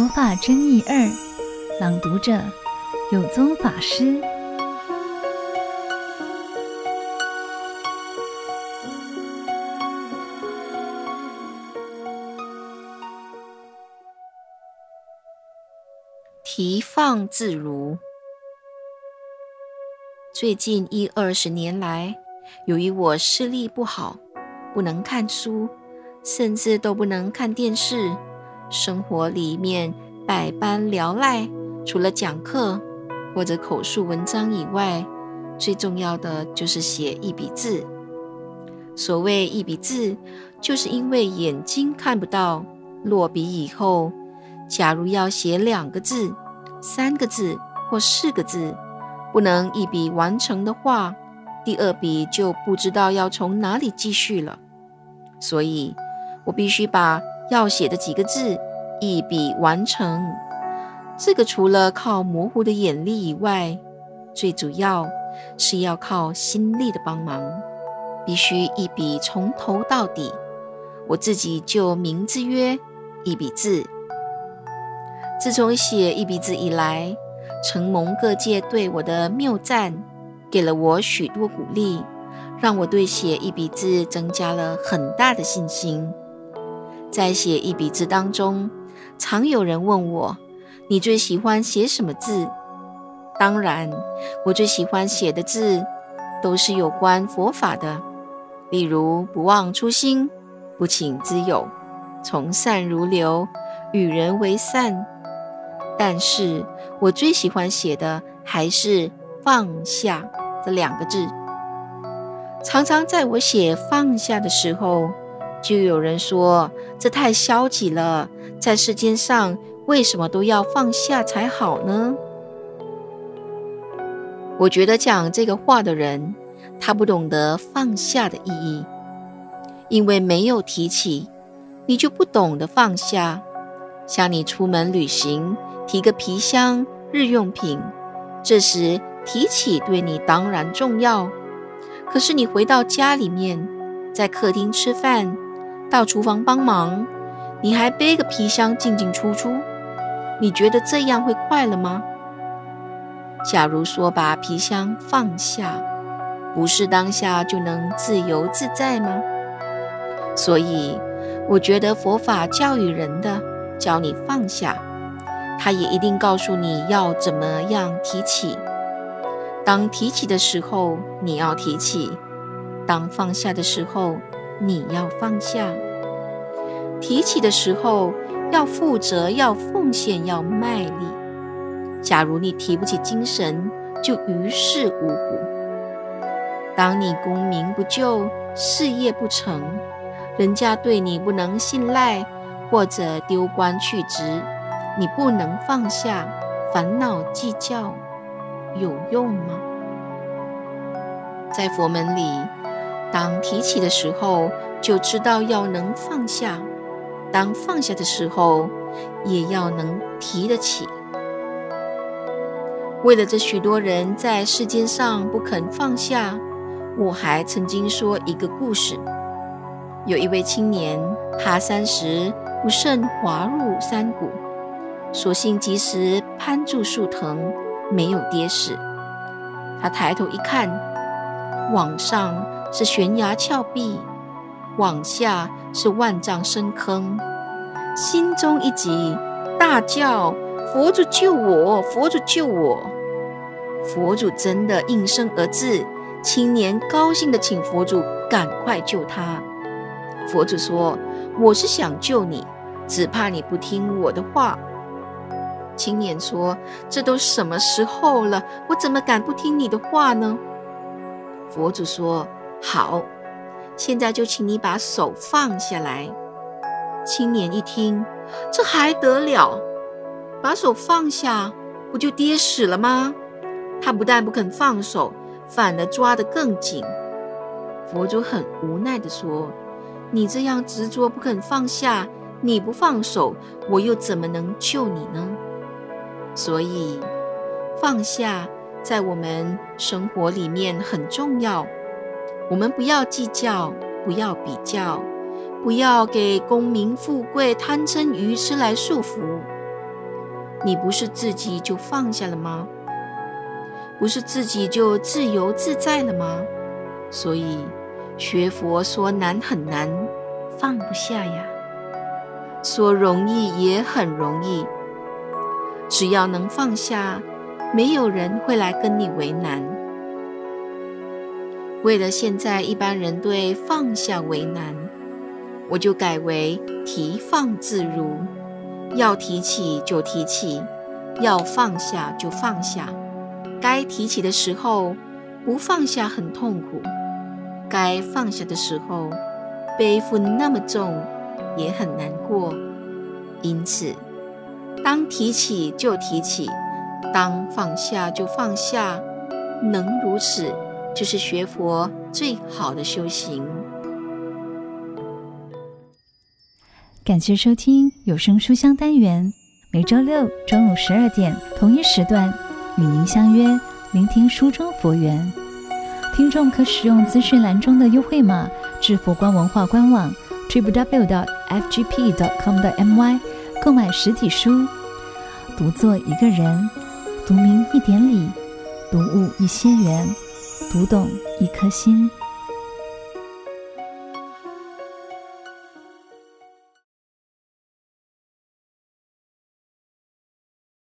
佛法真义二，朗读者有宗法师。提放自如。最近10-20年来，由于我视力不好，不能看书，甚至都不能看电视，生活里面百般繚赖，除了讲课或者口述文章以外，最重要的就是写一笔字。所谓一笔字，就是因为眼睛看不到，落笔以后，假如要写2个字、3个字或4个字，不能一笔完成的话，第二笔就不知道要从哪里继续了。所以我必须把要写的几个字一笔完成。这个除了靠模糊的眼力以外，最主要是要靠心力的帮忙，必须一笔从头到底。我自己就名字曰一笔字。自从写一笔字以来，承蒙各界对我的谬赞，给了我许多鼓励，让我对写一笔字增加了很大的信心。在写一笔字当中，常有人问我，你最喜欢写什么字？当然，我最喜欢写的字都是有关佛法的，例如不忘初心，不请之友，从善如流，与人为善。但是我最喜欢写的还是放下这2个字。常常在我写放下的时候，就有人说，这太消极了，在世间上为什么都要放下才好呢？我觉得讲这个话的人，他不懂得放下的意义，因为没有提起，你就不懂得放下。像你出门旅行，提个皮箱、日用品，这时提起对你当然重要，可是你回到家里面，在客厅吃饭，到厨房帮忙，你还背个皮箱进进出出，你觉得这样会快乐吗？假如说把皮箱放下，不是当下就能自由自在吗？所以我觉得佛法教育人的，教你放下，他也一定告诉你要怎么样提起。当提起的时候，你要提起；当放下的时候，你要放下。提起的时候要负责，要奉献，要卖力。假如你提不起精神，就于事无补。当你功名不就，事业不成，人家对你不能信赖，或者丢官去职，你不能放下，烦恼计较，有用吗？在佛门里，当提起的时候，就知道要能放下；当放下的时候，也要能提得起。为了这许多人在世间上不肯放下，我还曾经说一个故事。有一位青年爬山时不慎滑入山谷，所幸及时攀住树藤，没有跌死。他抬头一看，往上是悬崖峭壁，往下是万丈深坑，心中一急，大叫：佛祖救我，佛祖救我！佛祖真的应声而至，青年高兴地请佛祖赶快救他。佛祖说，我是想救你，只怕你不听我的话。青年说，这都什么时候了，我怎么敢不听你的话呢？佛祖说，好，现在就请你把手放下来。青年一听，这还得了，把手放下不就跌死了吗？他不但不肯放手，反而抓得更紧。佛祖很无奈地说，你这样执着不肯放下，你不放手，我又怎么能救你呢？所以放下在我们生活里面很重要。我们不要计较，不要比较，不要给功名富贵、贪嗔愚痴来束缚，你不是自己就放下了吗？不是自己就自由自在了吗？所以学佛说难很难，放不下呀；说容易也很容易，只要能放下，没有人会来跟你为难。为了现在一般人对放下为难，我就改为提放自如，要提起就提起，要放下就放下。该提起的时候不放下很痛苦，该放下的时候背负那么重也很难过。因此当提起就提起，当放下就放下，能如此就是学佛最好的修行。感谢收听有声书香单元，每周六中午12点同一时段与您相约，聆听书中佛缘。听众可使用资讯栏中的优惠码至佛光文化官网 www.fgp.com.my 购买实体书。读作一个人，读明一点理，读悟一些缘，读懂一颗心。